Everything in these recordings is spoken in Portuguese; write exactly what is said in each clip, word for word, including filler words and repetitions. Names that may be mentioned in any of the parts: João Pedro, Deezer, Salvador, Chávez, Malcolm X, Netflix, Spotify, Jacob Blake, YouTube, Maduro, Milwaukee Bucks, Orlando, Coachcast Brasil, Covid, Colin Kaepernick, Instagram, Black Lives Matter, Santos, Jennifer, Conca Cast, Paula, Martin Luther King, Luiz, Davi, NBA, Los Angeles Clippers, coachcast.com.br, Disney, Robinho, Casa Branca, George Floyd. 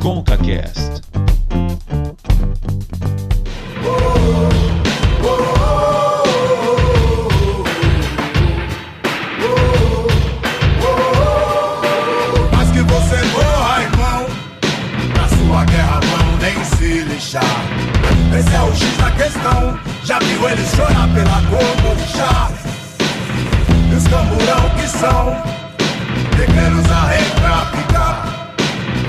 Conca Cast. Mas que você morra, irmão, na sua guerra vão nem se lixar. Esse é o X da questão. Já viu eles chorar pela corrupção? E os camburão que são pequenos a retrapicar,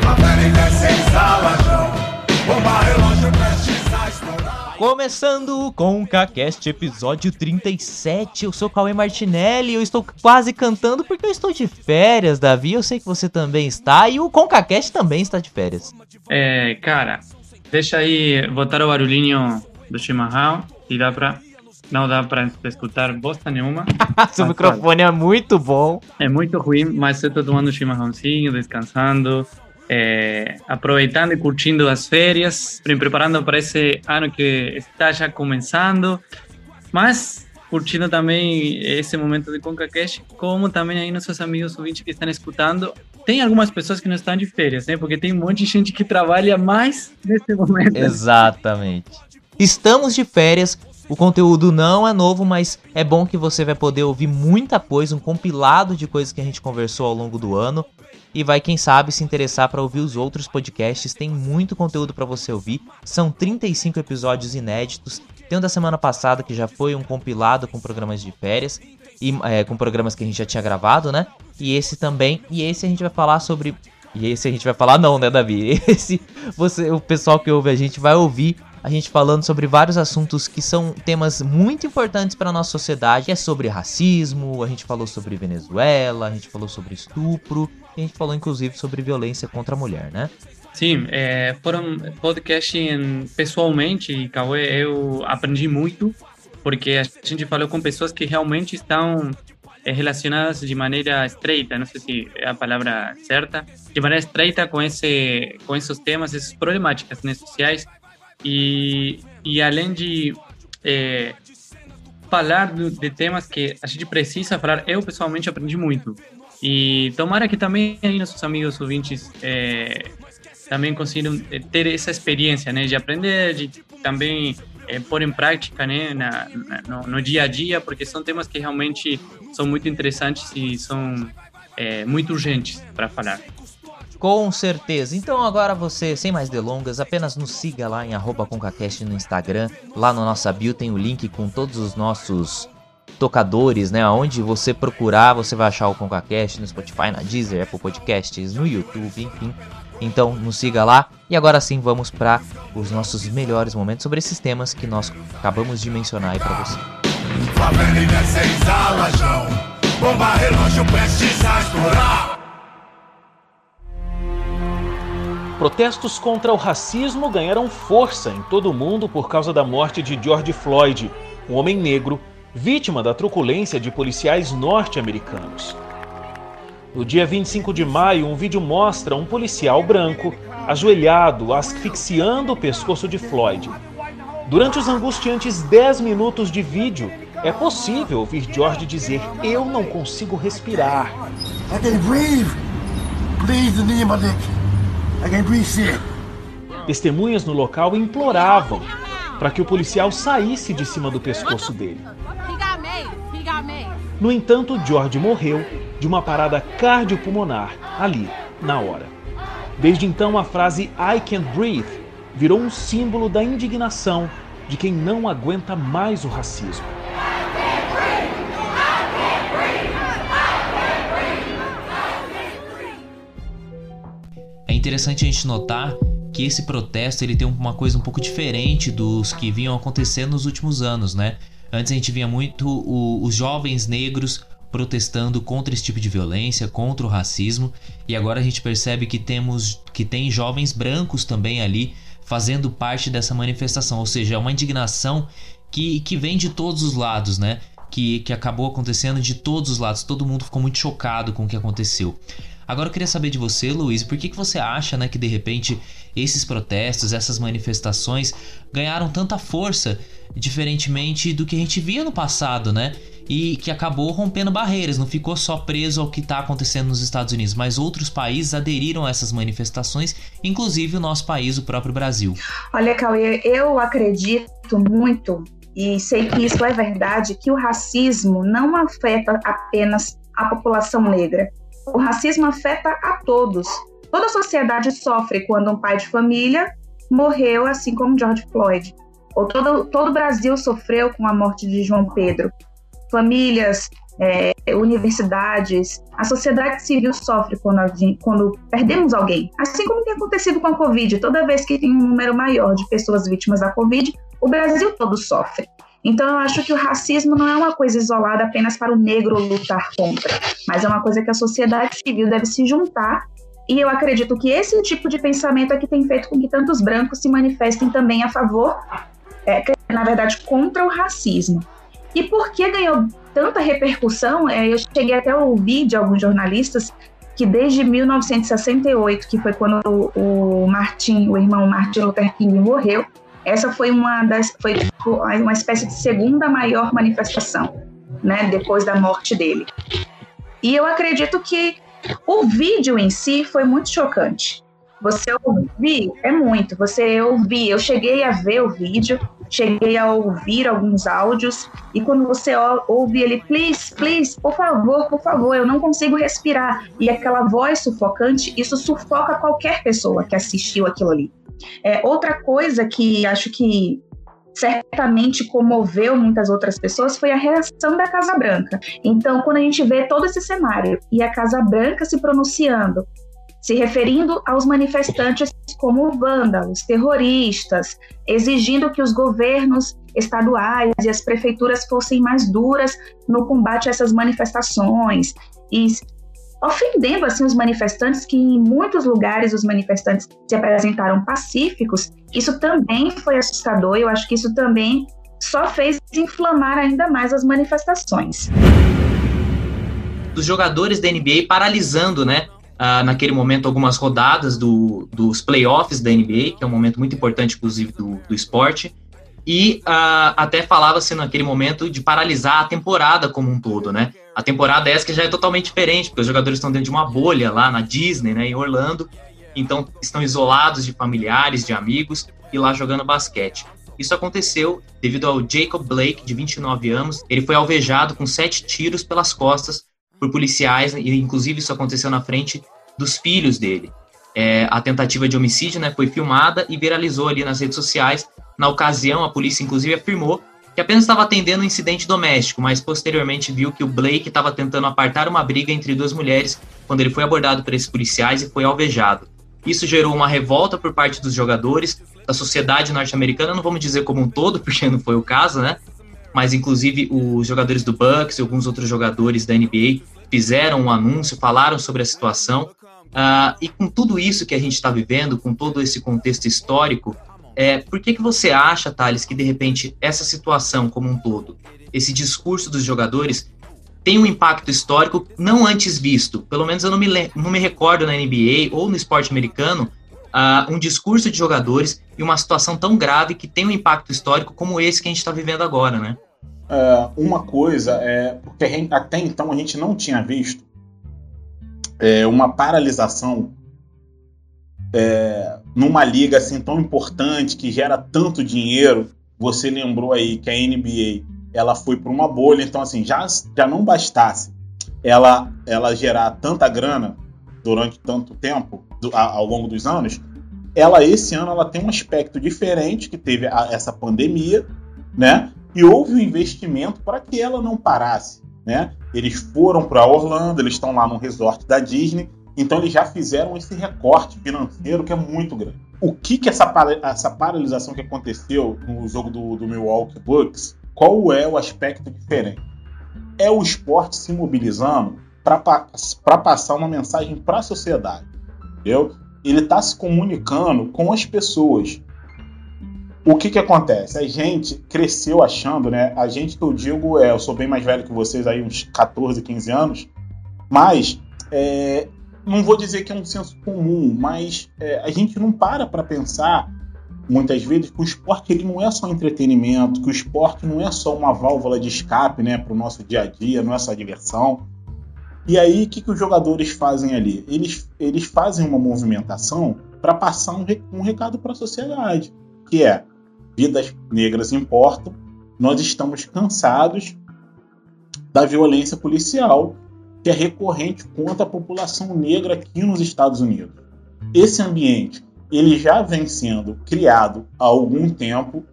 papel desce em sala, João, bomba relógio prestes a estourar. Começando o Conca Cast, episódio trinta e sete, eu sou Cauê Martinelli, eu estou quase cantando porque eu estou de férias, Davi, eu sei que você também está, e o Conca Cast também está de férias. É, cara, deixa aí botar o barulhinho do chimarrão e dá pra... Não dá pra escutar bosta nenhuma. Seu microfone é muito bom. É muito ruim, mas eu tô tomando chimarrãozinho, descansando, é, aproveitando e curtindo as férias, me preparando para esse ano que está já começando, mas curtindo também esse momento de Conca Cast, como também aí nossos amigos ouvintes que estão escutando. Tem algumas pessoas que não estão de férias, né? Porque tem um monte de gente que trabalha mais nesse momento. Exatamente. Estamos de férias. O conteúdo não é novo, mas é bom que você vai poder ouvir muita coisa, um compilado de coisas que a gente conversou ao longo do ano e vai, quem sabe, se interessar para ouvir os outros podcasts. Tem muito conteúdo para você ouvir, são trinta e cinco episódios inéditos, tem um da semana passada que já foi um compilado com programas de férias, e é, com programas que a gente já tinha gravado, né? E esse também, e esse a gente vai falar sobre... E esse a gente vai falar não, né, Davi? Esse, você, o pessoal que ouve a gente vai ouvir a gente falando sobre vários assuntos que são temas muito importantes para a nossa sociedade, que é sobre racismo, a gente falou sobre Venezuela, a gente falou sobre estupro, a gente falou inclusive sobre violência contra a mulher, né? Sim, é, foram podcast em, pessoalmente, Cauê, eu aprendi muito, porque a gente falou com pessoas que realmente estão relacionadas de maneira estreita, não sei se é a palavra certa, de maneira estreita com, esse, com esses temas, essas problemáticas, né, sociais. E, e além de é, falar do, de temas que a gente precisa falar, eu pessoalmente aprendi muito. E tomara que também aí nossos amigos ouvintes é, também consigam ter essa experiência, né, de aprender, de também é, pôr em prática, né, na, na, no, no dia a dia, porque são temas que realmente são muito interessantes e são é, muito urgentes para falar. Com certeza. Então agora você, sem mais delongas, apenas nos siga lá em arroba ConcaCast no Instagram. Lá na nossa bio tem o link com todos os nossos tocadores, né? Onde você procurar, você vai achar o ConcaCast no Spotify, na Deezer, Apple Podcasts, no YouTube, enfim. Então nos siga lá. E agora sim vamos para os nossos melhores momentos sobre esses temas que nós acabamos de mencionar aí para você. Bomba relógio prestes a estourar. Protestos contra o racismo ganharam força em todo o mundo por causa da morte de George Floyd, um homem negro, vítima da truculência de policiais norte-americanos. No dia vinte e cinco de maio, um vídeo mostra um policial branco ajoelhado, asfixiando o pescoço de Floyd. Durante os angustiantes dez minutos de vídeo, é possível ouvir George dizer: "Eu não consigo respirar. I can't breathe. Please, Testemunhas no local imploravam para que o policial saísse de cima do pescoço dele. No entanto, George morreu de uma parada cardiopulmonar ali, na hora. Desde então, a frase "I can't breathe" virou um símbolo da indignação de quem não aguenta mais o racismo. É interessante a gente notar que esse protesto ele tem uma coisa um pouco diferente dos que vinham acontecendo nos últimos anos, né? Antes a gente via muito o, os jovens negros protestando contra esse tipo de violência, contra o racismo, e agora a gente percebe que temos que tem jovens brancos também ali fazendo parte dessa manifestação, ou seja, é uma indignação que, que vem de todos os lados, né? Que, que acabou acontecendo de todos os lados, todo mundo ficou muito chocado com o que aconteceu. Agora eu queria saber de você, Luiz, por que, que você acha, né, que de repente esses protestos, essas manifestações ganharam tanta força, diferentemente do que a gente via no passado, né? e que acabou rompendo barreiras, não ficou só preso ao que está acontecendo nos Estados Unidos, mas outros países aderiram a essas manifestações, inclusive o nosso país, o próprio Brasil. Olha, Cauê, eu acredito muito, e sei que isso é verdade, que o racismo não afeta apenas a população negra. O racismo afeta a todos. Toda a sociedade sofre quando um pai de família morreu, assim como George Floyd. Ou todo, todo o Brasil sofreu com a morte de João Pedro. Famílias, é, universidades, a sociedade civil sofre quando, alguém, quando perdemos alguém. Assim como tem acontecido com a Covid, toda vez que tem um número maior de pessoas vítimas da Covid, o Brasil todo sofre. Então eu acho que o racismo não é uma coisa isolada apenas para o negro lutar contra, mas é uma coisa que a sociedade civil deve se juntar, e eu acredito que esse tipo de pensamento é que tem feito com que tantos brancos se manifestem também a favor, é, na verdade, contra o racismo. E por que ganhou tanta repercussão? É, eu cheguei até a ouvir de alguns jornalistas que desde mil novecentos e sessenta e oito, que foi quando o, o, Martin, o irmão Martin Luther King morreu, essa foi uma, das, foi uma espécie de segunda maior manifestação, né, depois da morte dele. E eu acredito que o vídeo em si foi muito chocante. Você ouvir, é muito, você ouvir. Eu cheguei a ver o vídeo, cheguei a ouvir alguns áudios, e quando você ouve ele, please, please, por favor, por favor, eu não consigo respirar. E aquela voz sufocante, isso sufoca qualquer pessoa que assistiu aquilo ali. É, outra coisa que acho que certamente comoveu muitas outras pessoas foi a reação da Casa Branca. Então, quando a gente vê todo esse cenário e a Casa Branca se pronunciando, se referindo aos manifestantes como vândalos, terroristas, exigindo que os governos estaduais e as prefeituras fossem mais duras no combate a essas manifestações, e ofendendo assim os manifestantes, que em muitos lugares os manifestantes se apresentaram pacíficos, isso também foi assustador, e eu acho que isso também só fez inflamar ainda mais as manifestações. Os jogadores da N B A paralisando, né, ah, naquele momento algumas rodadas do, dos playoffs da N B A, que é um momento muito importante, inclusive, do, do esporte, e ah, até falava-se naquele momento de paralisar a temporada como um todo, né? A temporada essa que já é totalmente diferente, porque os jogadores estão dentro de uma bolha lá na Disney, né, em Orlando, então estão isolados de familiares, de amigos, e lá jogando basquete. Isso aconteceu devido ao Jacob Blake, de vinte e nove anos, ele foi alvejado com sete tiros pelas costas por policiais, e inclusive isso aconteceu na frente dos filhos dele. É, a tentativa de homicídio, né, foi filmada e viralizou ali nas redes sociais. Na ocasião, a polícia inclusive afirmou que apenas estava atendendo um incidente doméstico, mas posteriormente viu que o Blake estava tentando apartar uma briga entre duas mulheres quando ele foi abordado por esses policiais e foi alvejado. Isso gerou uma revolta por parte dos jogadores, da sociedade norte-americana, não vamos dizer como um todo, porque não foi o caso, né? Mas inclusive os jogadores do Bucks e alguns outros jogadores da N B A fizeram um anúncio, falaram sobre a situação. Uh, e com tudo isso que a gente está vivendo, com todo esse contexto histórico, É, por que que você acha, Thales, que de repente essa situação como um todo, esse discurso dos jogadores, tem um impacto histórico não antes visto? Pelo menos eu não me, le- não me recordo na N B A ou no esporte americano, uh, um discurso de jogadores e uma situação tão grave que tem um impacto histórico como esse que a gente está vivendo agora, né? Uh, uma coisa, é, porque a gente, até então a gente não tinha visto é, uma paralisação É, numa liga assim tão importante, que gera tanto dinheiro. Você lembrou aí que a N B A, ela foi para uma bolha, então assim, já, já não bastasse ela, ela gerar tanta grana durante tanto tempo, do, a, ao longo dos anos, ela esse ano ela tem um aspecto diferente, que teve a, essa pandemia, né? E houve um investimento para que ela não parasse, né? Eles foram para Orlando, eles estão lá no resort da Disney. Então, eles já fizeram esse recorte financeiro que é muito grande. O que que essa, para, essa paralisação que aconteceu no jogo do, do Milwaukee Bucks, qual é o aspecto diferente? É o esporte se mobilizando para passar uma mensagem para a sociedade, entendeu? Ele está se comunicando com as pessoas. O que que acontece? A gente cresceu achando, né? A gente, que eu digo, é, eu sou bem mais velho que vocês, aí uns catorze, quinze anos, mas... É, não vou dizer que é um senso comum, mas é, a gente não para para pensar muitas vezes, que o esporte ele não é só entretenimento, que o esporte não é só uma válvula de escape, né, para o nosso dia a dia, não é só diversão. E aí, o que, que os jogadores fazem ali? Eles, eles fazem uma movimentação para passar um, um recado para a sociedade, que é: vidas negras importam, nós estamos cansados da violência policial que é recorrente contra a população negra aqui nos Estados Unidos. Esse ambiente ele já vem sendo criado há algum tempo,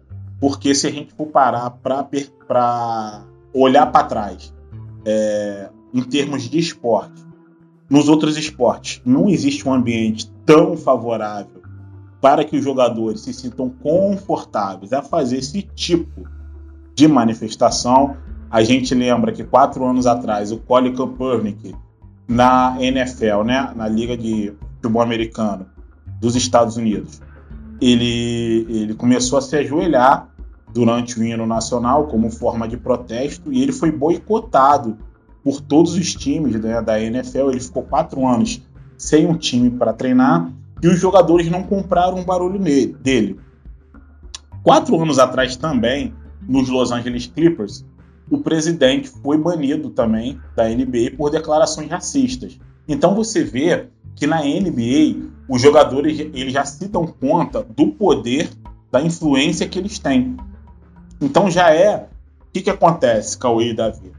porque se a gente for parar para olhar para trás, é, em termos de esporte, nos outros esportes não existe um ambiente tão favorável para que os jogadores se sintam confortáveis a fazer esse tipo de manifestação. A gente lembra que quatro anos atrás o Colin Kaepernick na N F L, né, na Liga de Futebol Americano dos Estados Unidos, ele, ele começou a se ajoelhar durante o hino nacional como forma de protesto, e ele foi boicotado por todos os times, né, da N F L. Ele ficou quatro anos sem um time para treinar e os jogadores não compraram um barulho nele, dele. Quatro anos atrás também, nos Los Angeles Clippers, o presidente foi banido também da N B A por declarações racistas. Então você vê que na N B A os jogadores eles já se dão conta do poder, da influência que eles têm. Então já é... O que, que acontece, Cauê e Davi?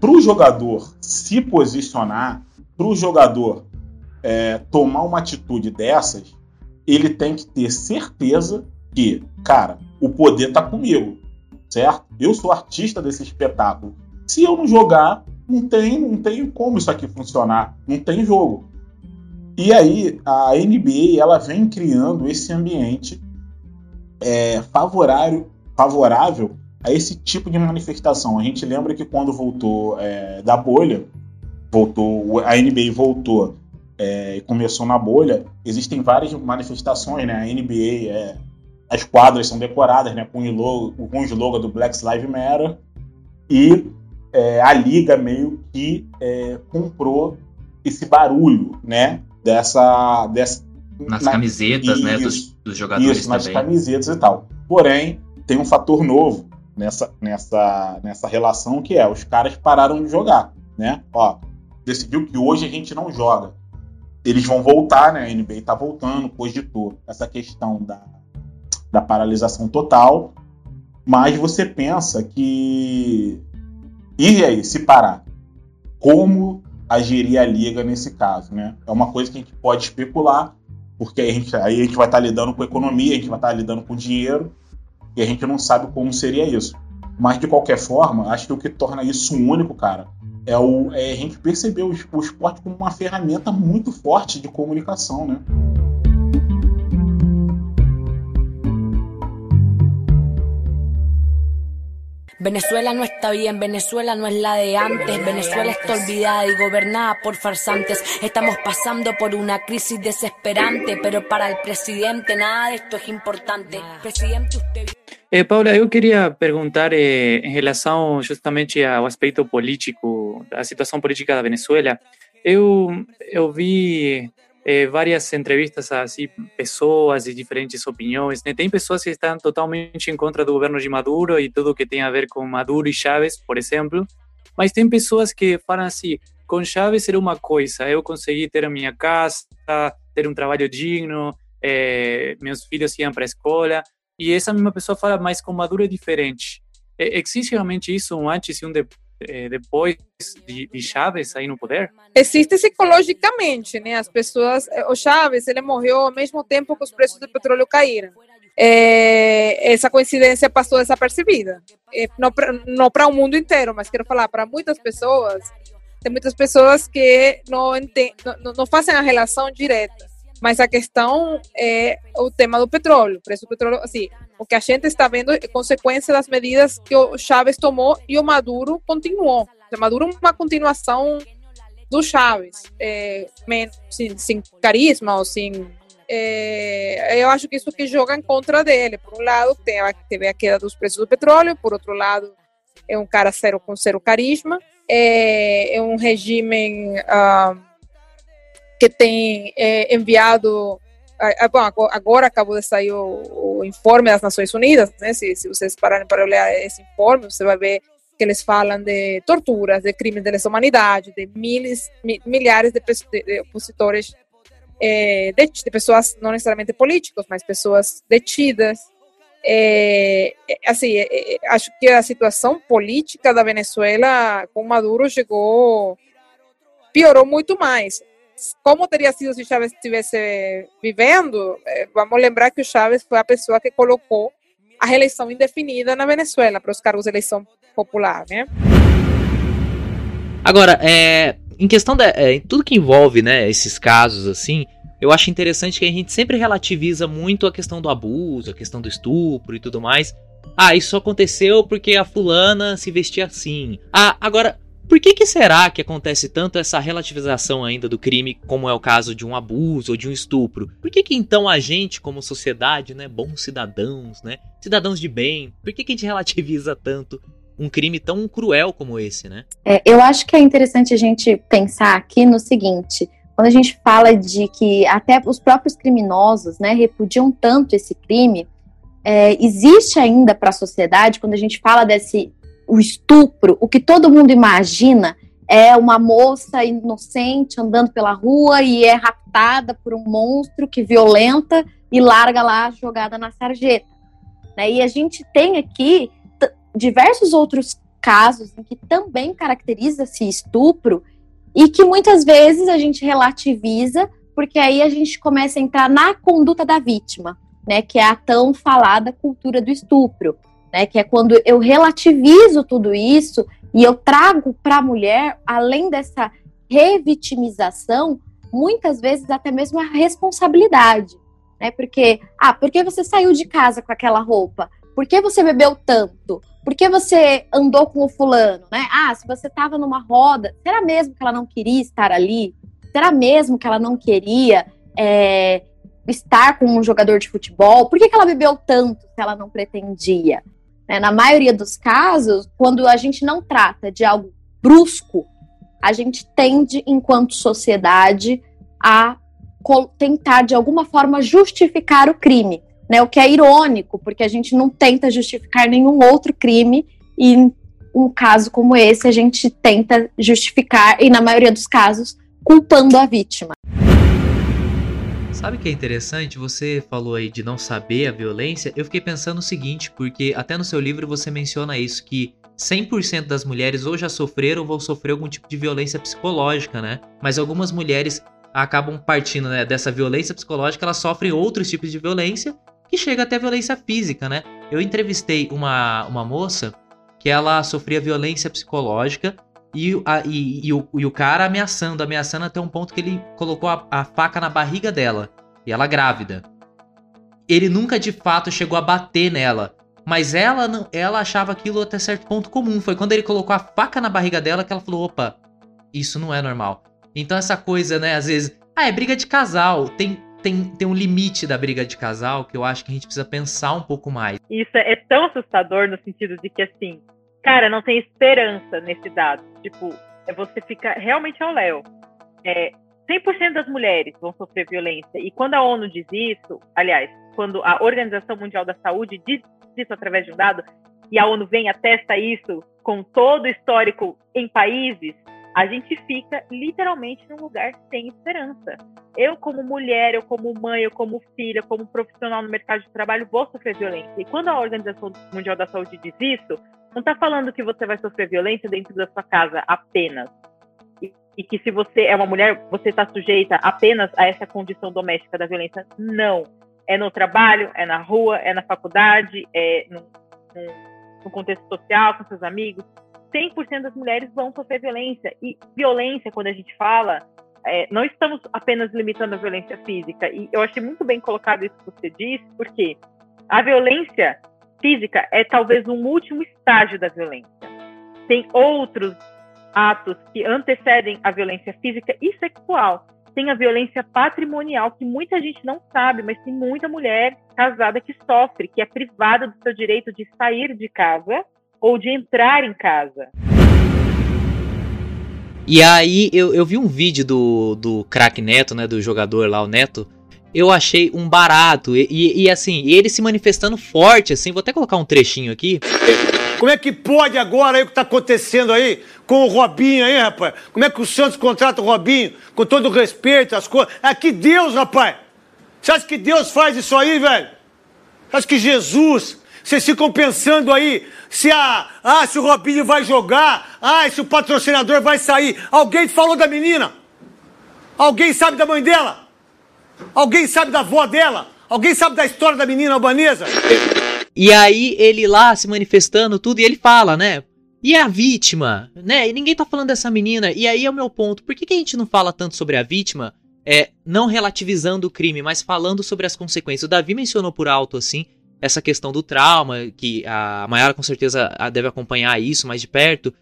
Para o jogador se posicionar, para o jogador é, tomar uma atitude dessas, ele tem que ter certeza que, cara, o poder está comigo. Certo? Eu sou artista desse espetáculo. Se eu não jogar, não tem, não tem como isso aqui funcionar. Não tem jogo. E aí, a N B A ela vem criando esse ambiente é, favorável, favorável a esse tipo de manifestação. A gente lembra que quando voltou é, da bolha, voltou, a N B A voltou e é, começou na bolha, existem várias manifestações, né? A N B A é... As quadras são decoradas, né, com o logo, com o slogan do Black Lives Matter, e é, a liga meio que é, comprou esse barulho, né, dessa, dessa nas na, camisetas, isso, né, dos, dos jogadores isso, também. Nas camisetas e tal. Porém, tem um fator novo nessa, nessa, nessa relação, que é: os caras pararam de jogar, né? Ó, decidiu que hoje a gente não joga. Eles vão voltar, né? A N B A tá voltando, cogitou essa questão da da paralisação total, mas você pensa que... E aí, se parar? Como agiria a liga nesse caso, né? É uma coisa que a gente pode especular, porque aí a gente, aí a gente vai estar lidando com economia, a gente vai estar lidando com dinheiro, e a gente não sabe como seria isso. Mas, de qualquer forma, acho que o que torna isso único, cara, é, o, é a gente perceber o, o esporte como uma ferramenta muito forte de comunicação, né? Venezuela no está bien, Venezuela no es la de antes, Venezuela está olvidada y gobernada por farsantes. Estamos pasando por una crisis desesperante, pero para el presidente nada de esto es importante. Presidente, usted... Eh, Paula, eu queria perguntar eh, em relação justamente ao aspecto político, da situação política da Venezuela. Eu, eu vi... Eh, várias entrevistas a assim, pessoas de diferentes opiniões, né? Tem pessoas que estão totalmente em contra do governo de Maduro e tudo que tem a ver com Maduro e Chávez, por exemplo, mas tem pessoas que falam assim: com Chávez era uma coisa, eu consegui ter a minha casa, ter um trabalho digno, eh, meus filhos iam para a escola, e essa mesma pessoa fala: mas com Maduro é diferente. Eh, existe realmente isso, um antes e um depois? Depois de, de Chávez aí no poder? Existe psicologicamente, né? As pessoas... O Chávez, ele morreu ao mesmo tempo que os preços do petróleo caíram. É, essa coincidência passou desapercebida. É, não para o mundo inteiro, mas quero falar, para muitas pessoas, tem muitas pessoas que não, ente, não, não fazem a relação direta. Mas a questão é o tema do petróleo, preço do petróleo, assim, o que a gente está vendo é consequência das medidas que o Chávez tomou e o Maduro continuou. O Maduro é uma continuação do Chávez, é, sem, sem carisma, ou sem... É, eu acho que isso que joga em contra dele. Por um lado, tem a, teve a queda dos preços do petróleo, por outro lado, é um cara zero com zero carisma, é, é um regime... Ah, que tem é, enviado Ah, bom, agora acabou de sair o, o informe das Nações Unidas, né? Se, se vocês pararem para olhar esse informe, você vai ver que eles falam de torturas, de crimes de lesa humanidade, de miles, milhares de, de opositores, é, de, de pessoas não necessariamente políticos, mas pessoas detidas. É, assim, é, acho que a situação política da Venezuela com Maduro chegou, piorou muito mais. Como teria sido se Chávez estivesse vivendo? Vamos lembrar que o Chávez foi a pessoa que colocou a reeleição indefinida na Venezuela para os cargos de eleição popular, né? Agora, é, em questão de é, tudo que envolve, né, esses casos assim, eu acho interessante que a gente sempre relativiza muito a questão do abuso, a questão do estupro e tudo mais. Ah, isso só aconteceu porque a fulana se vestia assim. Ah, agora... Por que que será que acontece tanto essa relativização ainda do crime, como é o caso de um abuso ou de um estupro? Por que que então a gente, como sociedade, né, bons cidadãos, né, cidadãos de bem, por que que a gente relativiza tanto um crime tão cruel como esse, né? É, eu acho que é interessante a gente pensar aqui no seguinte, quando a gente fala de que até os próprios criminosos, né, repudiam tanto esse crime, é, existe ainda para a sociedade, quando a gente fala desse... O estupro, o que todo mundo imagina é uma moça inocente andando pela rua e é raptada por um monstro que violenta e larga lá jogada na sarjeta. Né? E a gente tem aqui t- diversos outros casos em que também caracteriza-se estupro e que muitas vezes a gente relativiza, porque aí a gente começa a entrar na conduta da vítima, né? Que é a tão falada cultura do estupro. Né, que é quando eu relativizo tudo isso e eu trago para a mulher, além dessa revitimização, muitas vezes até mesmo a responsabilidade. Né, porque, ah, por que você saiu de casa com aquela roupa? Por que você bebeu tanto? Por que você andou com o fulano? Né? Ah, se você estava numa roda, será mesmo que ela não queria estar ali? Será mesmo que ela não queria... É, estar com um jogador de futebol? Por que que ela bebeu tanto se ela não pretendia? Na maioria dos casos, quando a gente não trata de algo brusco, a gente tende, enquanto sociedade, a tentar, de alguma forma, justificar o crime, né? O que é irônico, porque a gente não tenta justificar nenhum outro crime e, em um caso como esse, a gente tenta justificar, e na maioria dos casos, culpando a vítima. Sabe o que é interessante? Você falou aí de não saber a violência. Eu fiquei pensando o seguinte, porque até no seu livro você menciona isso, que cem por cento das mulheres ou já sofreram ou vão sofrer algum tipo de violência psicológica, né? Mas algumas mulheres acabam partindo, né, dessa violência psicológica, elas sofrem outros tipos de violência que chega até violência física, né? Eu entrevistei uma, uma moça que ela sofria violência psicológica E, a, e, e, o, e o cara ameaçando, ameaçando até um ponto que ele colocou a, a faca na barriga dela. E ela grávida. Ele nunca de fato chegou a bater nela. Mas ela, não, ela achava aquilo até certo ponto comum. Foi quando ele colocou a faca na barriga dela que ela falou, opa, isso não é normal. Então essa coisa, né, às vezes... Ah, é briga de casal. Tem, tem, tem um limite da briga de casal que eu acho que a gente precisa pensar um pouco mais. Isso é tão assustador no sentido de que, assim... Cara, não tem esperança nesse dado. Tipo, você fica realmente ao léu. É, cem por cento das mulheres vão sofrer violência. E quando a ONU diz isso, aliás, quando a Organização Mundial da Saúde diz isso através de um dado, e a ONU vem e atesta isso com todo o histórico em países, a gente fica literalmente num lugar sem esperança. Eu, como mulher, eu como mãe, eu como filha, como profissional no mercado de trabalho, vou sofrer violência. E quando a Organização Mundial da Saúde diz isso, não está falando que você vai sofrer violência dentro da sua casa apenas. E, e que se você é uma mulher, você está sujeita apenas a essa condição doméstica da violência. Não. É no trabalho, é na rua, é na faculdade, é no, no, no contexto social, com seus amigos. cem por cento das mulheres vão sofrer violência. E violência, quando a gente fala... É, não estamos apenas limitando a violência física. E eu achei muito bem colocado isso que você disse, porque a violência física é talvez um último estágio da violência. Tem outros atos que antecedem a violência física e sexual. Tem a violência patrimonial, que muita gente não sabe, mas tem muita mulher casada que sofre, que é privada do seu direito de sair de casa ou de entrar em casa. E aí eu, eu vi um vídeo do, do craque Neto, né, do jogador lá, o Neto, eu achei um barato. E, e, e assim, ele se manifestando forte, assim, vou até colocar um trechinho aqui. Como é que pode agora aí o que tá acontecendo aí com o Robinho aí, rapaz? Como é que o Santos contrata o Robinho? Com todo o respeito, as coisas... Ah, que Deus, rapaz! Você acha que Deus faz isso aí, velho? Você acha que Jesus... Vocês ficam pensando aí se, a, ah, se o Robinho vai jogar, ah, se o patrocinador vai sair. Alguém falou da menina? Alguém sabe da mãe dela? Alguém sabe da avó dela? Alguém sabe da história da menina albanesa? E aí ele lá se manifestando tudo e ele fala, né? E a vítima, né? E ninguém tá falando dessa menina. E aí é o meu ponto. Por que que a gente não fala tanto sobre a vítima? É, não relativizando o crime, mas falando sobre as consequências. O Davi mencionou por alto, assim, essa questão do trauma, que a Mayara com certeza deve acompanhar isso mais de perto.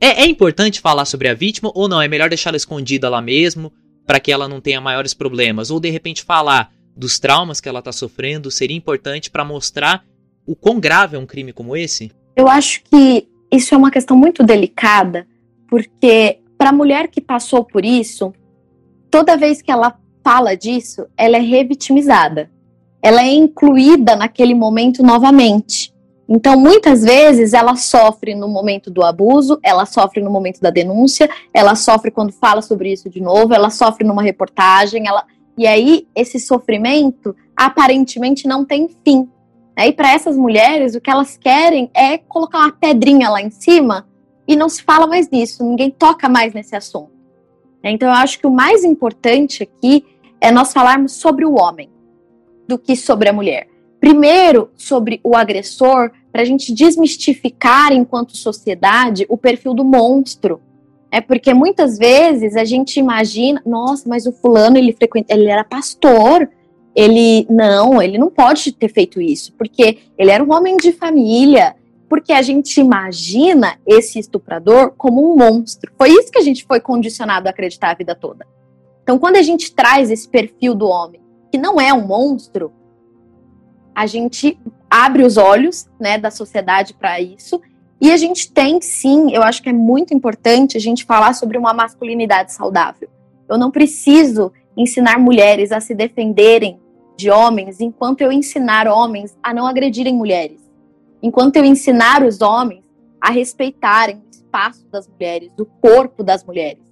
É, é importante falar sobre a vítima ou não? É melhor deixar ela escondida lá mesmo para que ela não tenha maiores problemas? Ou de repente falar dos traumas que ela está sofrendo seria importante para mostrar o quão grave é um crime como esse? Eu acho que isso é uma questão muito delicada, porque para a mulher que passou por isso, toda vez que ela fala disso, ela é revitimizada. Ela é incluída naquele momento novamente. Então, muitas vezes, ela sofre no momento do abuso, ela sofre no momento da denúncia, ela sofre quando fala sobre isso de novo, ela sofre numa reportagem, ela... e aí esse sofrimento aparentemente não tem fim. E para essas mulheres, o que elas querem é colocar uma pedrinha lá em cima e não se fala mais nisso, ninguém toca mais nesse assunto. Então, eu acho que o mais importante aqui é nós falarmos sobre o homem do que sobre a mulher. Primeiro, sobre o agressor, para a gente desmistificar, enquanto sociedade, o perfil do monstro. É porque muitas vezes a gente imagina, nossa, mas o fulano, ele frequenta, ele era pastor, ele, não, ele não pode ter feito isso, porque ele era um homem de família, porque a gente imagina esse estuprador como um monstro. Foi isso que a gente foi condicionado a acreditar a vida toda. Então, quando a gente traz esse perfil do homem, que não é um monstro, a gente abre os olhos, né, da sociedade para isso, e a gente tem, sim, eu acho que é muito importante a gente falar sobre uma masculinidade saudável. Eu não preciso ensinar mulheres a se defenderem de homens enquanto eu ensinar homens a não agredirem mulheres, enquanto eu ensinar os homens a respeitarem o espaço das mulheres, o corpo das mulheres.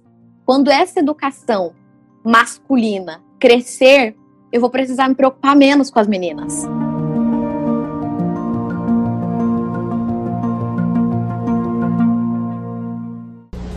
Quando essa educação masculina crescer, eu vou precisar me preocupar menos com as meninas.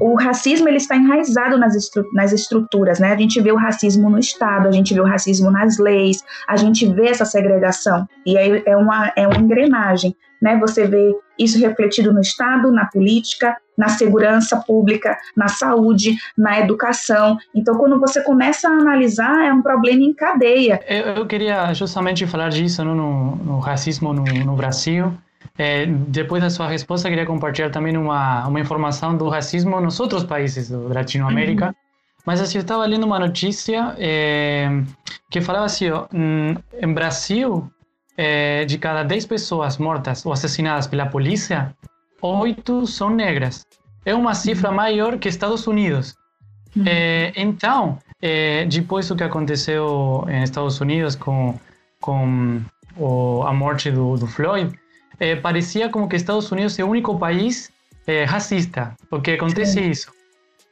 O racismo, ele está enraizado nas, estru- nas estruturas, né? A gente vê o racismo no Estado, a gente vê o racismo nas leis, a gente vê essa segregação. E aí é uma, é uma engrenagem, né? Você vê isso refletido no Estado, na política, na segurança pública, na saúde, na educação. Então, quando você começa a analisar, é um problema em cadeia. Eu, eu queria justamente falar disso, no, no, no racismo no, no Brasil. É, depois da sua resposta, queria compartilhar também uma, uma informação do racismo nos outros países da Latinoamérica. Uhum. Mas assim, eu estava lendo uma notícia é, que falava assim, ó, em Brasil, é, de cada dez pessoas mortas ou assassinadas pela polícia, oito são negras. É uma cifra uhum. maior que Estados Unidos. Uhum. É, então, é, depois do que aconteceu em Estados Unidos com, com o, a morte do, do Floyd, É, parecia como que Estados Unidos é o único país é, racista, porque acontece Sim. isso.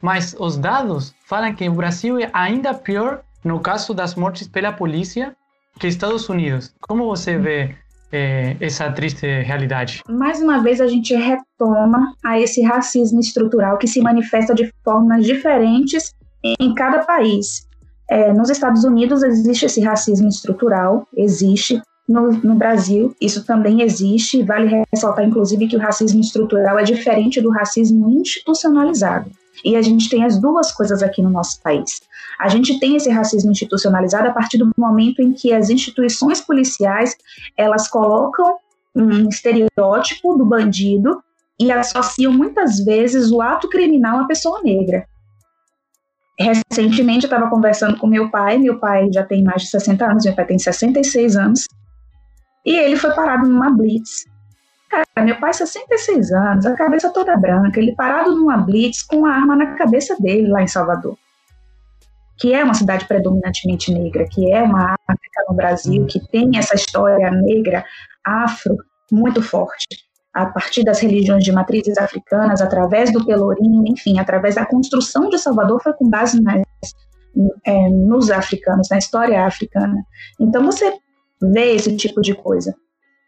Mas os dados falam que o Brasil é ainda pior no caso das mortes pela polícia que Estados Unidos. Como você vê é, essa triste realidade? Mais uma vez a gente retoma a esse racismo estrutural que se manifesta de formas diferentes em cada país. É, nos Estados Unidos existe esse racismo estrutural, existe. No, no Brasil, isso também existe, e vale ressaltar, inclusive, que o racismo estrutural é diferente do racismo institucionalizado. E a gente tem as duas coisas aqui no nosso país. A gente tem esse racismo institucionalizado a partir do momento em que as instituições policiais, elas colocam um estereótipo do bandido e associam muitas vezes o ato criminal à pessoa negra. Recentemente eu estava conversando com meu pai, meu pai já tem mais de sessenta anos, meu pai tem sessenta e seis anos, e ele foi parado numa blitz. Cara, meu pai sessenta e seis anos, a cabeça toda branca, ele parado numa blitz com uma arma na cabeça dele lá em Salvador, que é uma cidade predominantemente negra, que é uma África no Brasil, que tem essa história negra, afro, muito forte, a partir das religiões de matrizes africanas, através do Pelourinho, enfim, através da construção de Salvador, foi com base nas, é, nos africanos, na história africana. Então você vê esse tipo de coisa.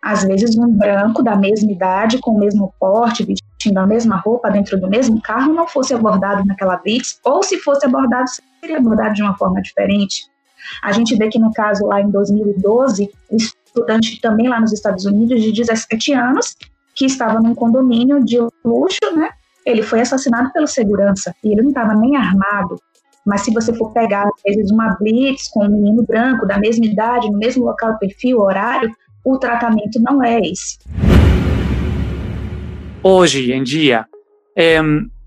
Às vezes um branco da mesma idade, com o mesmo porte, vestindo a mesma roupa, dentro do mesmo carro, não fosse abordado naquela blitz, ou se fosse abordado, seria abordado de uma forma diferente. A gente vê que no caso lá em dois mil e doze, um estudante também lá nos Estados Unidos de dezessete anos, que estava num condomínio de luxo, né? Ele foi assassinado pelo segurança, e ele não estava nem armado. Mas se você for pegar, às vezes, uma blitz com um menino branco, da mesma idade, no mesmo local, perfil, horário, o tratamento não é esse. Hoje em dia, é,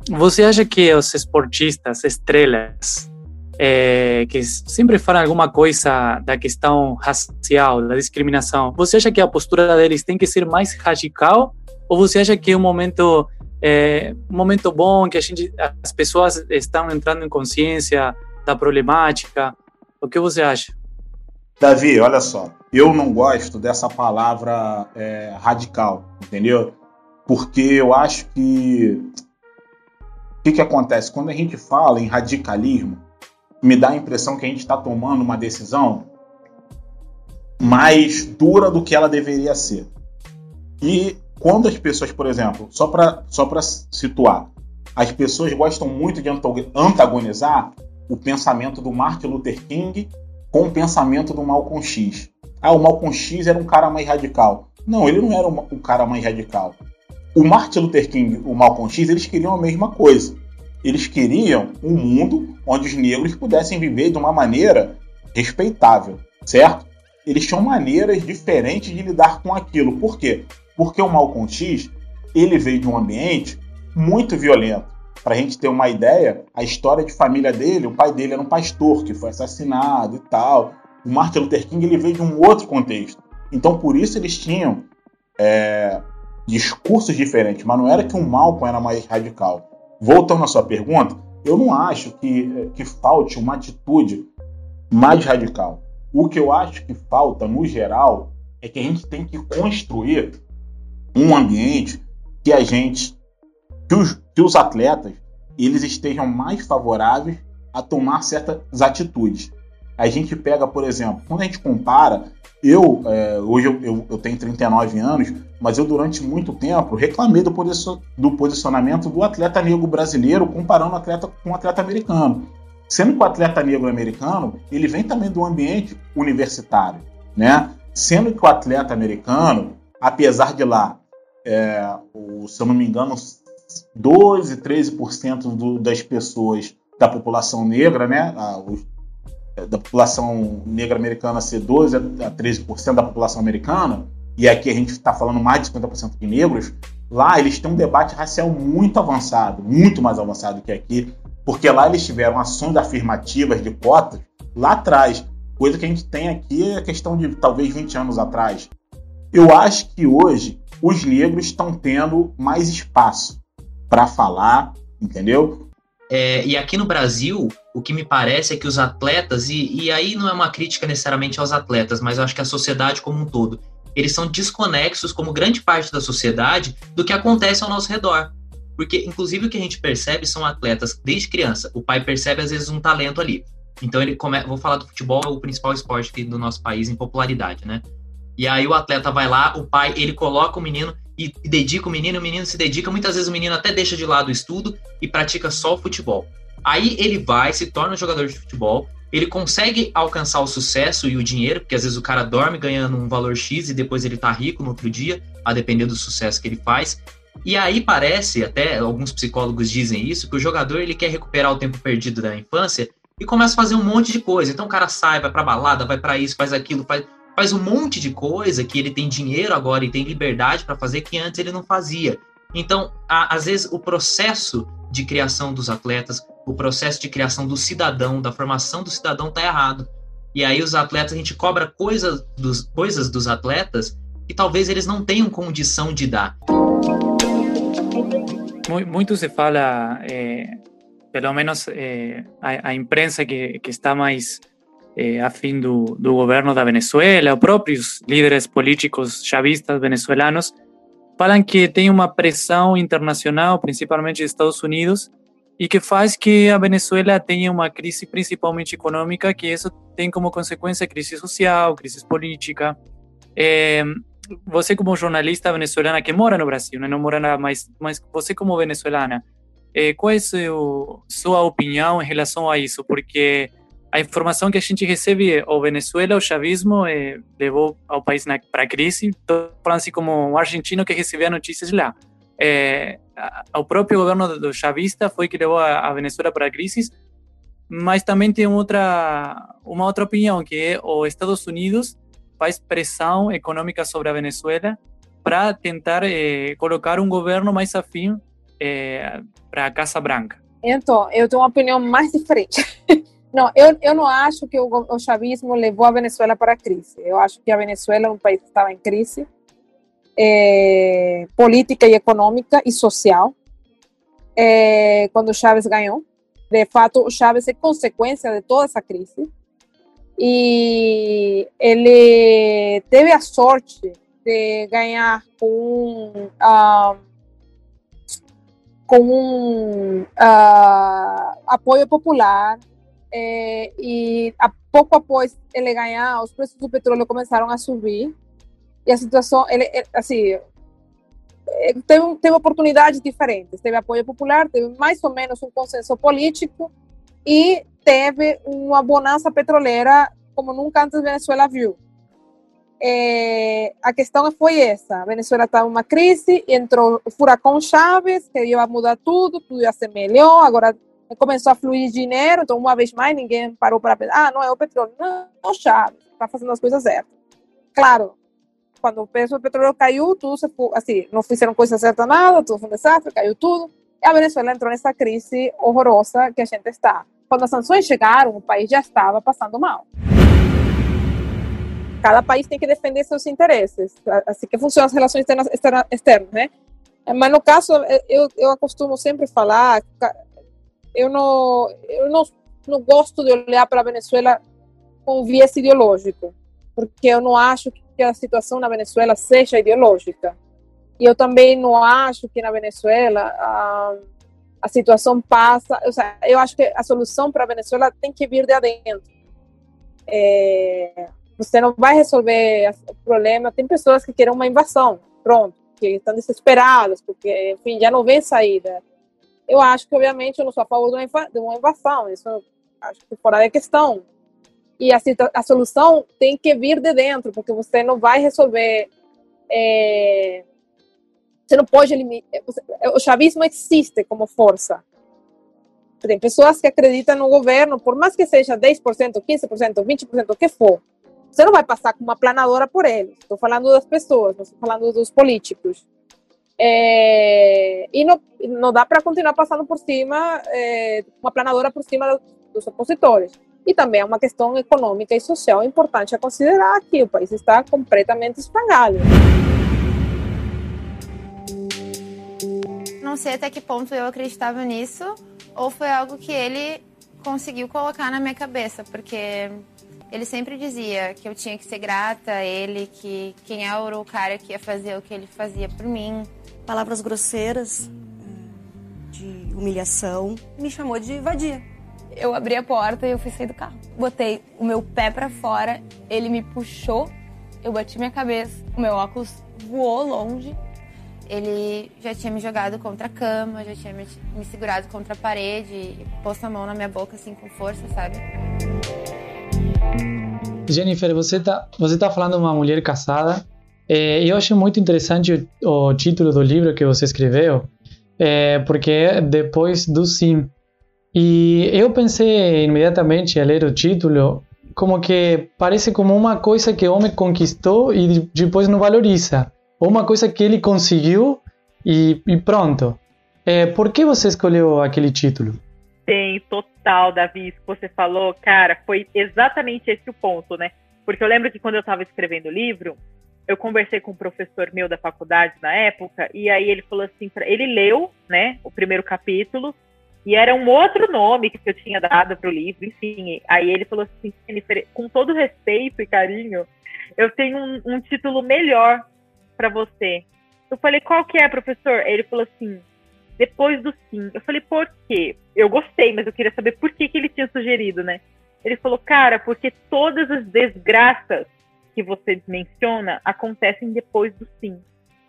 você acha que os esportistas, estrelas, é, que sempre falam alguma coisa da questão racial, da discriminação, você acha que a postura deles tem que ser mais radical? Ou você acha que é um momento, é, um momento bom, que a gente, as pessoas estão entrando em consciência da problemática? O que você acha? Davi, olha só, eu não gosto dessa palavra é, radical, entendeu? Porque eu acho que... O que, que acontece? Quando a gente fala em radicalismo, me dá a impressão que a gente está tomando uma decisão mais dura do que ela deveria ser. E quando as pessoas, por exemplo, só para só para situar, as pessoas gostam muito de antagonizar o pensamento do Martin Luther King com o pensamento do Malcolm X. Ah, o Malcolm X era um cara mais radical. Não, ele não era um cara mais radical. O Martin Luther King e o Malcolm X, eles queriam a mesma coisa. Eles queriam um mundo onde os negros pudessem viver de uma maneira respeitável, certo? Eles tinham maneiras diferentes de lidar com aquilo. Por quê? Porque o Malcolm X, ele veio de um ambiente muito violento. Para a gente ter uma ideia, a história de família dele, o pai dele era um pastor que foi assassinado e tal. O Martin Luther King, ele veio de um outro contexto. Então, por isso eles tinham é, discursos diferentes, mas não era que o Malcolm era mais radical. Voltando à sua pergunta, eu não acho que, que falte uma atitude mais radical. O que eu acho que falta, no geral, é que a gente tem que construir um ambiente que a gente, que os, que os atletas, eles estejam mais favoráveis a tomar certas atitudes. A gente pega, por exemplo, quando a gente compara, eu, é, hoje eu, eu, eu tenho trinta e nove anos, mas eu durante muito tempo reclamei do, posicio, do posicionamento do atleta negro brasileiro comparando o atleta com o atleta americano. Sendo que o atleta negro americano, ele vem também do ambiente universitário, né? Sendo que o atleta americano, apesar de lá, é, o, se eu não me engano, doze, treze por cento do, das pessoas da população negra, né? A, os, da população negra americana ser doze a treze por cento da população americana, e aqui a gente está falando mais de cinquenta por cento de negros, lá eles têm um debate racial muito avançado, muito mais avançado que aqui, porque lá eles tiveram ações afirmativas de cotas lá atrás, coisa que a gente tem aqui é questão de talvez vinte anos atrás. Eu acho que hoje os negros estão tendo mais espaço para falar, entendeu? É, e aqui no Brasil, o que me parece é que os atletas, e, e aí não é uma crítica necessariamente aos atletas, mas eu acho que a sociedade como um todo, eles são desconexos, como grande parte da sociedade, do que acontece ao nosso redor. Porque, inclusive, o que a gente percebe são atletas desde criança. O pai percebe, às vezes, um talento ali. Então, ele come... vou falar do futebol, é o principal esporte do nosso país em popularidade, né? E aí o atleta vai lá, o pai, ele coloca o menino e dedica o menino, o menino se dedica, muitas vezes o menino até deixa de lado o estudo e pratica só o futebol. Aí ele vai, se torna um jogador de futebol, ele consegue alcançar o sucesso e o dinheiro, porque às vezes o cara dorme ganhando um valor X e depois ele tá rico no outro dia, a depender do sucesso que ele faz. E aí parece, até alguns psicólogos dizem isso, que o jogador ele quer recuperar o tempo perdido da infância e começa a fazer um monte de coisa. Então o cara sai, vai pra balada, vai pra isso, faz aquilo, faz... faz um monte de coisa que ele tem dinheiro agora e tem liberdade para fazer que antes ele não fazia. Então, há, às vezes, o processo de criação dos atletas, o processo de criação do cidadão, da formação do cidadão está errado. E aí os atletas, a gente cobra coisas dos, coisas dos atletas que talvez eles não tenham condição de dar. Muito se fala, é, pelo menos é, a, a imprensa que, que está mais é, afim do, do governo da Venezuela, os próprios líderes políticos chavistas venezuelanos, falam que tem uma pressão internacional, principalmente dos Estados Unidos, e que faz que a Venezuela tenha uma crise principalmente econômica, que isso tem como consequência crise social, crise política. É, você como jornalista venezuelana que mora no Brasil, né, não mora lá, mas, mas você como venezuelana, é, qual é a sua opinião em relação a isso? Porque a informação que a gente recebe, o Venezuela, o chavismo, é, levou ao país para a crise. Estou falando assim como um argentino que recebia notícias lá. É, o próprio governo do chavista foi que levou a, a Venezuela para a crise, mas também tem outra, uma outra opinião, que é os Estados Unidos faz pressão econômica sobre a Venezuela para tentar é, colocar um governo mais afim é, para a Casa Branca. Então, eu tenho uma opinião mais diferente. Não, eu, eu não acho que o, o chavismo levou a Venezuela para a crise. Eu acho que a Venezuela é um país que estava em crise é, política e econômica e social é, quando o Chávez ganhou. De fato, o Chávez é consequência de toda essa crise. E ele teve a sorte de ganhar com um, uh, com um uh, apoio popular. É, e a pouco após ele ganhar, os preços do petróleo começaram a subir e a situação, ele, ele, assim, teve, teve oportunidades diferentes, teve apoio popular, teve mais ou menos um consenso político e teve uma bonança petroleira como nunca antes a Venezuela viu. É, a questão foi essa, a Venezuela estava em uma crise, entrou o furacão Chávez, que ia mudar tudo, tudo ia ser melhor, agora começou a fluir dinheiro, então uma vez mais ninguém parou para pensar, ah, não é o petróleo, não, é o Chávez, está fazendo as coisas certas. Claro, quando o preço do petróleo caiu, tudo se foi, assim, não fizeram coisa certa nada, tudo foi um desastre, caiu tudo, e a Venezuela entrou nessa crise horrorosa que a gente está. Quando as sanções chegaram, o país já estava passando mal. Cada país tem que defender seus interesses, assim que funcionam as relações externas, externas, né? Mas no caso, eu, eu acostumo sempre falar... Eu não, eu não, não gosto de olhar para a Venezuela com viés ideológico, porque eu não acho que a situação na Venezuela seja ideológica. E eu também não acho que na Venezuela a, a situação passa... Ou seja, eu acho que a solução para a Venezuela tem que vir de adentro. É, você não vai resolver o problema. Tem pessoas que querem uma invasão, pronto, que estão desesperadas, porque enfim, já não vem saída. Eu acho que, obviamente, eu não sou a favor de uma invasão, isso eu acho que fora da questão. E a, a solução tem que vir de dentro, porque você não vai resolver... É, você não pode limitar... O chavismo existe como força. Tem pessoas que acreditam no governo, por mais que seja dez por cento, quinze por cento, vinte por cento, o que for. Você não vai passar com uma planadora por eles. Estou falando das pessoas, não estou falando dos políticos. É, e não, não dá para continuar passando por cima, é, uma planadora por cima dos, dos opositores. E também é uma questão econômica e social importante a considerar que o país está completamente espangalho. Não sei até que ponto eu acreditava nisso, ou foi algo que ele conseguiu colocar na minha cabeça, porque ele sempre dizia que eu tinha que ser grata a ele, que quem era o cara que ia fazer o que ele fazia por mim. Palavras grosseiras, de humilhação. Me chamou de vadia. Eu abri a porta e eu fui sair do carro. Botei o meu pé pra fora, ele me puxou, eu bati minha cabeça, o meu óculos voou longe. Ele já tinha me jogado contra a cama, já tinha me, me segurado contra a parede e posto a mão na minha boca assim com força, sabe? Jennifer, você tá, você tá falando de uma mulher casada. É, eu acho muito interessante o, o título do livro que você escreveu, é, porque é depois do sim. E eu pensei imediatamente a ler o título, como que parece como uma coisa que o homem conquistou e depois não valoriza. Uma coisa que ele conseguiu E, e pronto. É, por que você escolheu aquele título? Tem, total, Davi, isso que você falou, cara, foi exatamente esse o ponto, né? Porque eu lembro que quando eu estava escrevendo o livro, eu conversei com um professor meu da faculdade na época, e aí ele falou assim, pra... ele leu, né, o primeiro capítulo, e era um outro nome que eu tinha dado pro livro, enfim, aí ele falou assim, Jennifer, com todo respeito e carinho, eu tenho um, um título melhor para você. Eu falei, qual que é, professor? Ele falou assim, depois do sim. Eu falei, por quê? Eu gostei, mas eu queria saber por que, que ele tinha sugerido, né? Ele falou, cara, porque todas as desgraças que você menciona acontecem depois do sim.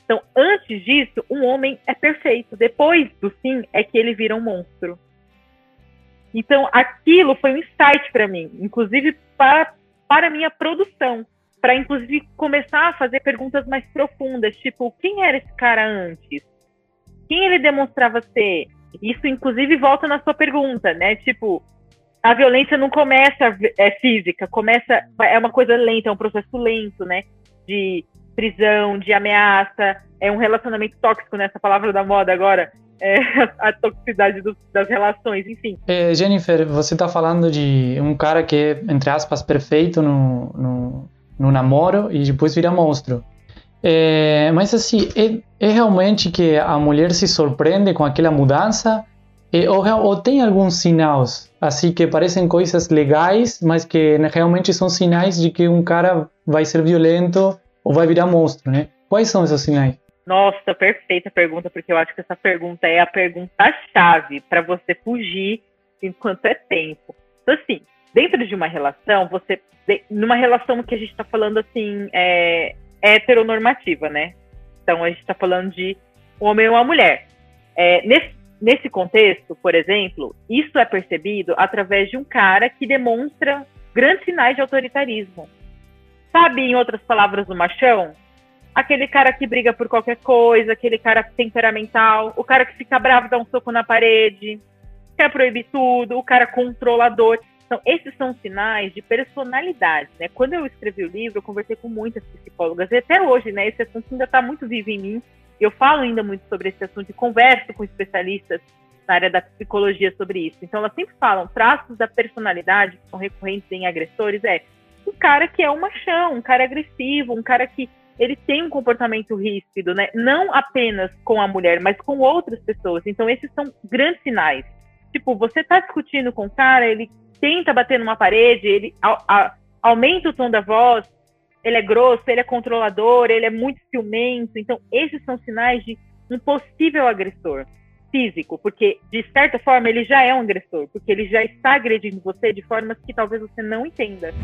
Então, antes disso, um homem é perfeito. Depois do sim, é que ele vira um monstro. Então, aquilo foi um insight para mim, inclusive para para minha produção, para, inclusive, começar a fazer perguntas mais profundas, tipo, quem era esse cara antes? Quem ele demonstrava ser? Isso, inclusive, volta na sua pergunta, né? Tipo, a violência não começa é, física, começa, é uma coisa lenta, é um processo lento, né? De prisão, de ameaça, é um relacionamento tóxico, né? Essa palavra da moda agora, é a toxicidade do, das relações, enfim. É, Jennifer, você tá falando de um cara que é, entre aspas, perfeito no, no, no namoro e depois vira monstro. É, mas assim, é, é realmente que a mulher se surpreende com aquela mudança? Ou, ou tem alguns sinais, assim, que parecem coisas legais, mas que realmente são sinais de que um cara vai ser violento ou vai virar monstro, né? Quais são esses sinais? Nossa, perfeita pergunta, porque eu acho que essa pergunta é a pergunta-chave para você fugir enquanto é tempo. Então, assim, dentro de uma relação, você... Numa relação que a gente está falando, assim, é, heteronormativa, né? Então, a gente está falando de um homem ou uma mulher. É, nesse Nesse contexto, por exemplo, isso é percebido através de um cara que demonstra grandes sinais de autoritarismo. Sabe, em outras palavras, o machão? Aquele cara que briga por qualquer coisa, aquele cara temperamental, o cara que fica bravo, dá um soco na parede, quer proibir tudo, o cara controlador. Então, esses são sinais de personalidade, né? Quando eu escrevi o livro, eu conversei com muitas psicólogas, e até hoje, né, esse assunto ainda está muito vivo em mim. Eu falo ainda muito sobre esse assunto e converso com especialistas na área da psicologia sobre isso. Então, elas sempre falam, traços da personalidade que são recorrentes em agressores é um cara que é um machão, um cara agressivo, um cara que ele tem um comportamento ríspido, né? Não apenas com a mulher, mas com outras pessoas. Então, esses são grandes sinais. Tipo, você tá discutindo com o cara, ele tenta bater numa parede, ele a, a, aumenta o tom da voz, ele é grosso, ele é controlador, ele é muito ciumento. Então, esses são sinais de um possível agressor físico, porque, de certa forma, ele já é um agressor, porque ele já está agredindo você de formas que talvez você não entenda.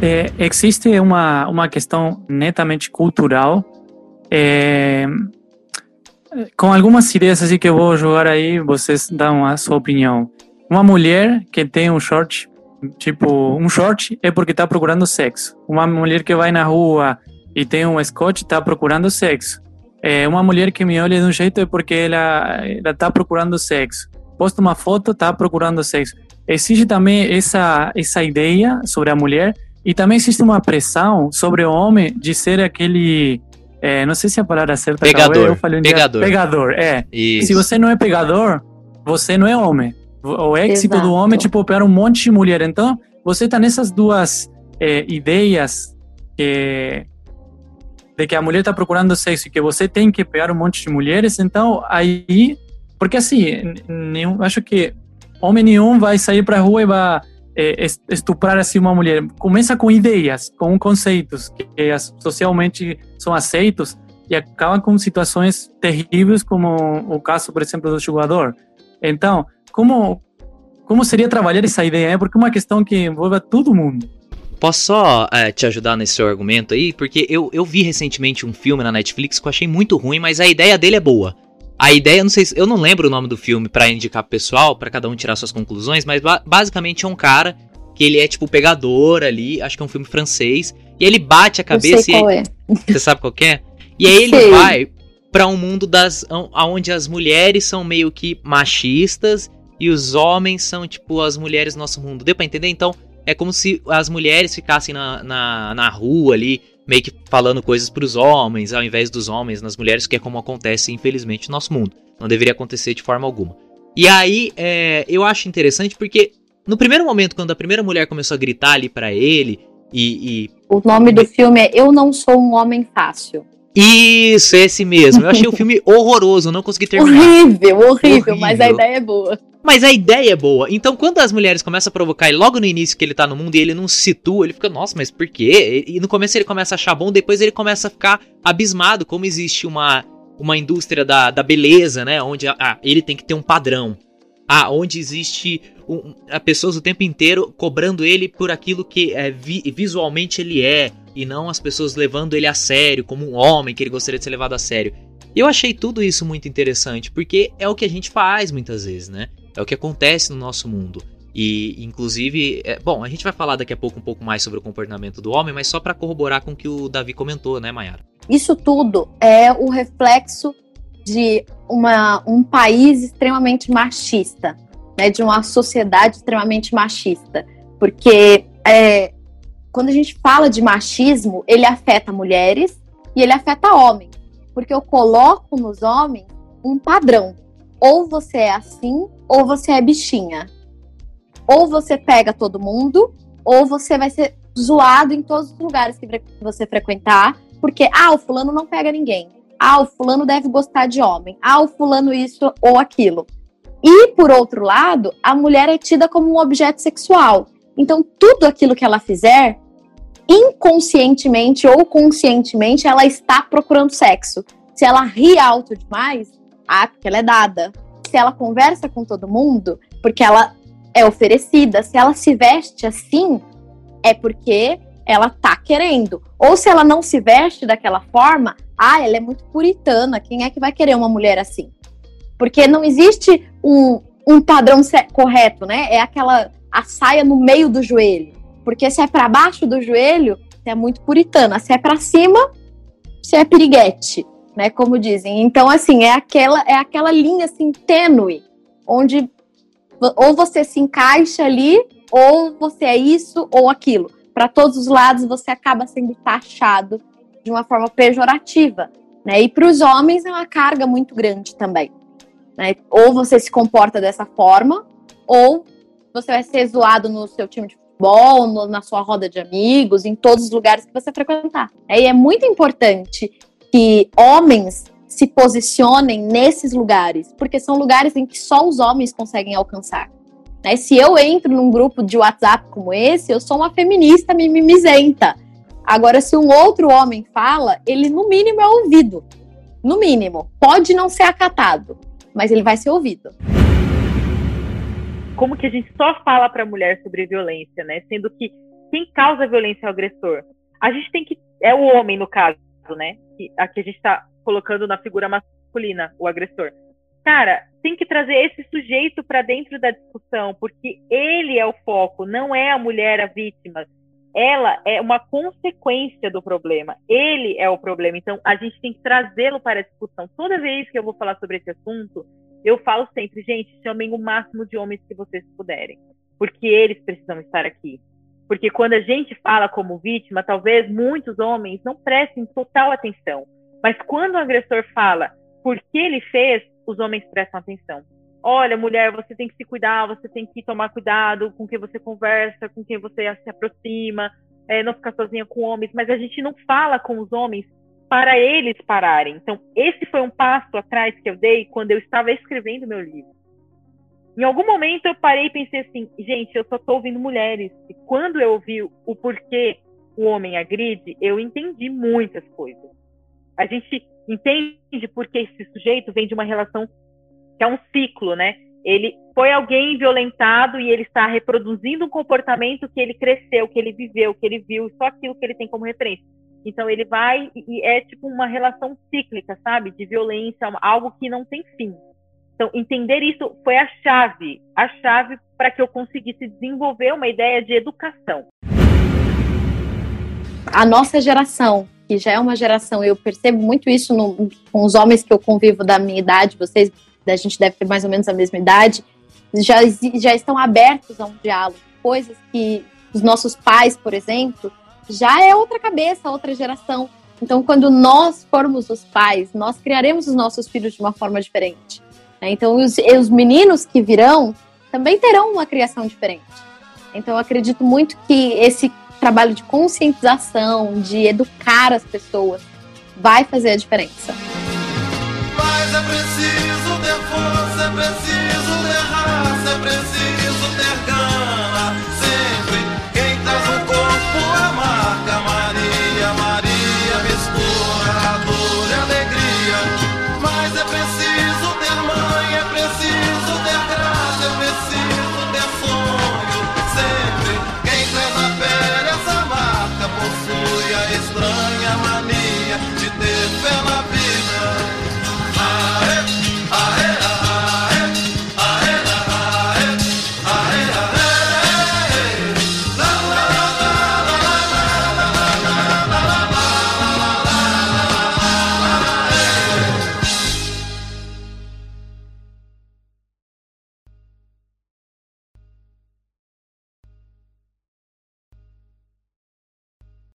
É, existe uma, uma questão netamente cultural, é, com algumas ideias assim que eu vou jogar aí, vocês dão a sua opinião. Uma mulher que tem um short... Tipo, um short é porque tá procurando sexo. Uma mulher que vai na rua e tem um escote tá procurando sexo. É, uma mulher que me olha de um jeito é porque ela, ela tá procurando sexo. Posta uma foto, tá procurando sexo. Existe também essa, essa ideia sobre a mulher, e também existe uma pressão sobre o homem de ser aquele... É, não sei se a palavra certa... Pegador. Cauê, eu falei um pegador. Dia, pegador, é. Isso. Se você não é pegador, você não é homem. O êxito Exato. Do homem, tipo, para um monte de mulher. Então, você tá nessas duas é, ideias que, de que a mulher tá procurando sexo e que você tem que pegar um monte de mulheres. Então, aí... Porque, assim, nenhum, acho que homem nenhum vai sair pra rua e vai é, estuprar, assim, uma mulher. Começa com ideias, com conceitos que socialmente são aceitos e acabam com situações terríveis, como o caso, por exemplo, do jogador. Então... Como, como seria trabalhar essa ideia, né? Porque é uma questão que envolve todo mundo. Posso só é, te ajudar nesse seu argumento aí? Porque eu, eu vi recentemente um filme na Netflix que eu achei muito ruim, mas a ideia dele é boa. A ideia, não sei se, eu não lembro o nome do filme pra indicar pro pessoal, pra cada um tirar suas conclusões, mas ba- basicamente é um cara que ele é tipo pegador ali, acho que é um filme francês, e ele bate a cabeça... Eu sei qual e, é. Você sabe qual que é? E aí ele vai pra um mundo das, onde as mulheres são meio que machistas... E os homens são, tipo, as mulheres do nosso mundo. Deu pra entender? Então, é como se as mulheres ficassem na, na, na rua ali, meio que falando coisas para os homens, ao invés dos homens nas mulheres, que é como acontece, infelizmente, no nosso mundo. Não deveria acontecer de forma alguma. E aí, é, eu acho interessante porque, no primeiro momento, quando a primeira mulher começou a gritar ali para ele, e, e... O nome do filme é Eu Não Sou Um Homem Fácil. Isso, esse mesmo. Eu achei o filme horroroso, não consegui terminar. Horrível, horrível, horrível, mas a ideia é boa. Mas a ideia é boa. Então, quando as mulheres começam a provocar, e logo no início que ele tá no mundo e ele não se situa, ele fica, nossa, mas por quê? E no começo ele começa a achar bom, depois ele começa a ficar abismado, como existe uma, uma indústria da, da beleza, né? Onde ah, ele tem que ter um padrão. Ah, onde existe um, a pessoas o tempo inteiro cobrando ele por aquilo que é, vi, visualmente ele é. E não as pessoas levando ele a sério, como um homem que ele gostaria de ser levado a sério. E eu achei tudo isso muito interessante, porque é o que a gente faz muitas vezes, né? É o que acontece no nosso mundo. E, inclusive, é, bom, a gente vai falar daqui a pouco um pouco mais sobre o comportamento do homem, mas só para corroborar com o que o Davi comentou, né, Mayara? Isso tudo é o reflexo de uma, um país extremamente machista, né? De uma sociedade extremamente machista. Porque... é, quando a gente fala de machismo, ele afeta mulheres e ele afeta homens. Porque eu coloco nos homens um padrão. Ou você é assim, ou você é bichinha. Ou você pega todo mundo, ou você vai ser zoado em todos os lugares que você frequentar. Porque, ah, o fulano não pega ninguém. Ah, o fulano deve gostar de homem. Ah, o fulano isso ou aquilo. E, por outro lado, a mulher é tida como um objeto sexual. Então, tudo aquilo que ela fizer, inconscientemente ou conscientemente, ela está procurando sexo. Se ela ri alto demais, ah, porque ela é dada. Se ela conversa com todo mundo, porque ela é oferecida. Se ela se veste assim, é porque ela tá querendo. Ou se ela não se veste daquela forma, ah, ela é muito puritana. Quem é que vai querer uma mulher assim? Porque não existe um, um padrão correto, né? É aquela... a saia no meio do joelho, porque se é para baixo do joelho, você é muito puritana, se é para cima, você é piriguete, né, como dizem. Então, assim, é aquela, é aquela linha, assim, tênue, onde ou você se encaixa ali, ou você é isso ou aquilo. Para todos os lados, você acaba sendo taxado de uma forma pejorativa, né, e para os homens é uma carga muito grande também, né, ou você se comporta dessa forma, ou você vai ser zoado no seu time de futebol, no, na sua roda de amigos, em todos os lugares que você frequentar. E é muito importante que homens se posicionem nesses lugares, porque são lugares em que só os homens conseguem alcançar. Né? Se eu entro num grupo de WhatsApp como esse, eu sou uma feminista mimimizenta. Agora, se um outro homem fala, ele no mínimo é ouvido. No mínimo. Pode não ser acatado, mas ele vai ser ouvido. Como que a gente só fala para a mulher sobre violência, né? Sendo que quem causa violência é o agressor. A gente tem que... é o homem, no caso, né? Que aqui a gente está colocando na figura masculina, o agressor. Cara, tem que trazer esse sujeito para dentro da discussão, porque ele é o foco, não é a mulher a vítima. Ela é uma consequência do problema. Ele é o problema. Então, a gente tem que trazê-lo para a discussão. Toda vez que eu vou falar sobre esse assunto... eu falo sempre, gente, chamem o máximo de homens que vocês puderem, porque eles precisam estar aqui. Porque quando a gente fala como vítima, talvez muitos homens não prestem total atenção. Mas quando o agressor fala por que ele fez, os homens prestam atenção. Olha, mulher, você tem que se cuidar, você tem que tomar cuidado com quem você conversa, com quem você se aproxima, é, não ficar sozinha com homens. Mas a gente não fala com os homens para eles pararem. Então, esse foi um passo atrás que eu dei quando eu estava escrevendo meu livro. Em algum momento eu parei e pensei assim, gente, eu só estou ouvindo mulheres. E quando eu ouvi o porquê o homem agride, eu entendi muitas coisas. A gente entende porque esse sujeito vem de uma relação que é um ciclo, né? Ele foi alguém violentado e ele está reproduzindo um comportamento que ele cresceu, que ele viveu, que ele viu, só aquilo que ele tem como referência. Então ele vai e é tipo uma relação cíclica, sabe? De violência, algo que não tem fim. Então entender isso foi a chave, a chave para que eu conseguisse desenvolver uma ideia de educação. A nossa geração, que já é uma geração, eu percebo muito isso no, com os homens que eu convivo da minha idade, vocês, a gente deve ter mais ou menos a mesma idade, já, já estão abertos a um diálogo, coisas que os nossos pais, por exemplo, já é outra cabeça, outra geração. Então, quando nós formos os pais, nós criaremos os nossos filhos de uma forma diferente, né? Então, os, os meninos que virão também terão uma criação diferente. Então, eu acredito muito que esse trabalho de conscientização, de educar as pessoas, vai fazer a diferença. Mas é preciso ter força, é preciso ter raça, é preciso ter gana. Sempre quem traz o corpo é a marca Maria, Maria mistura a dor e a alegria. Mas é preciso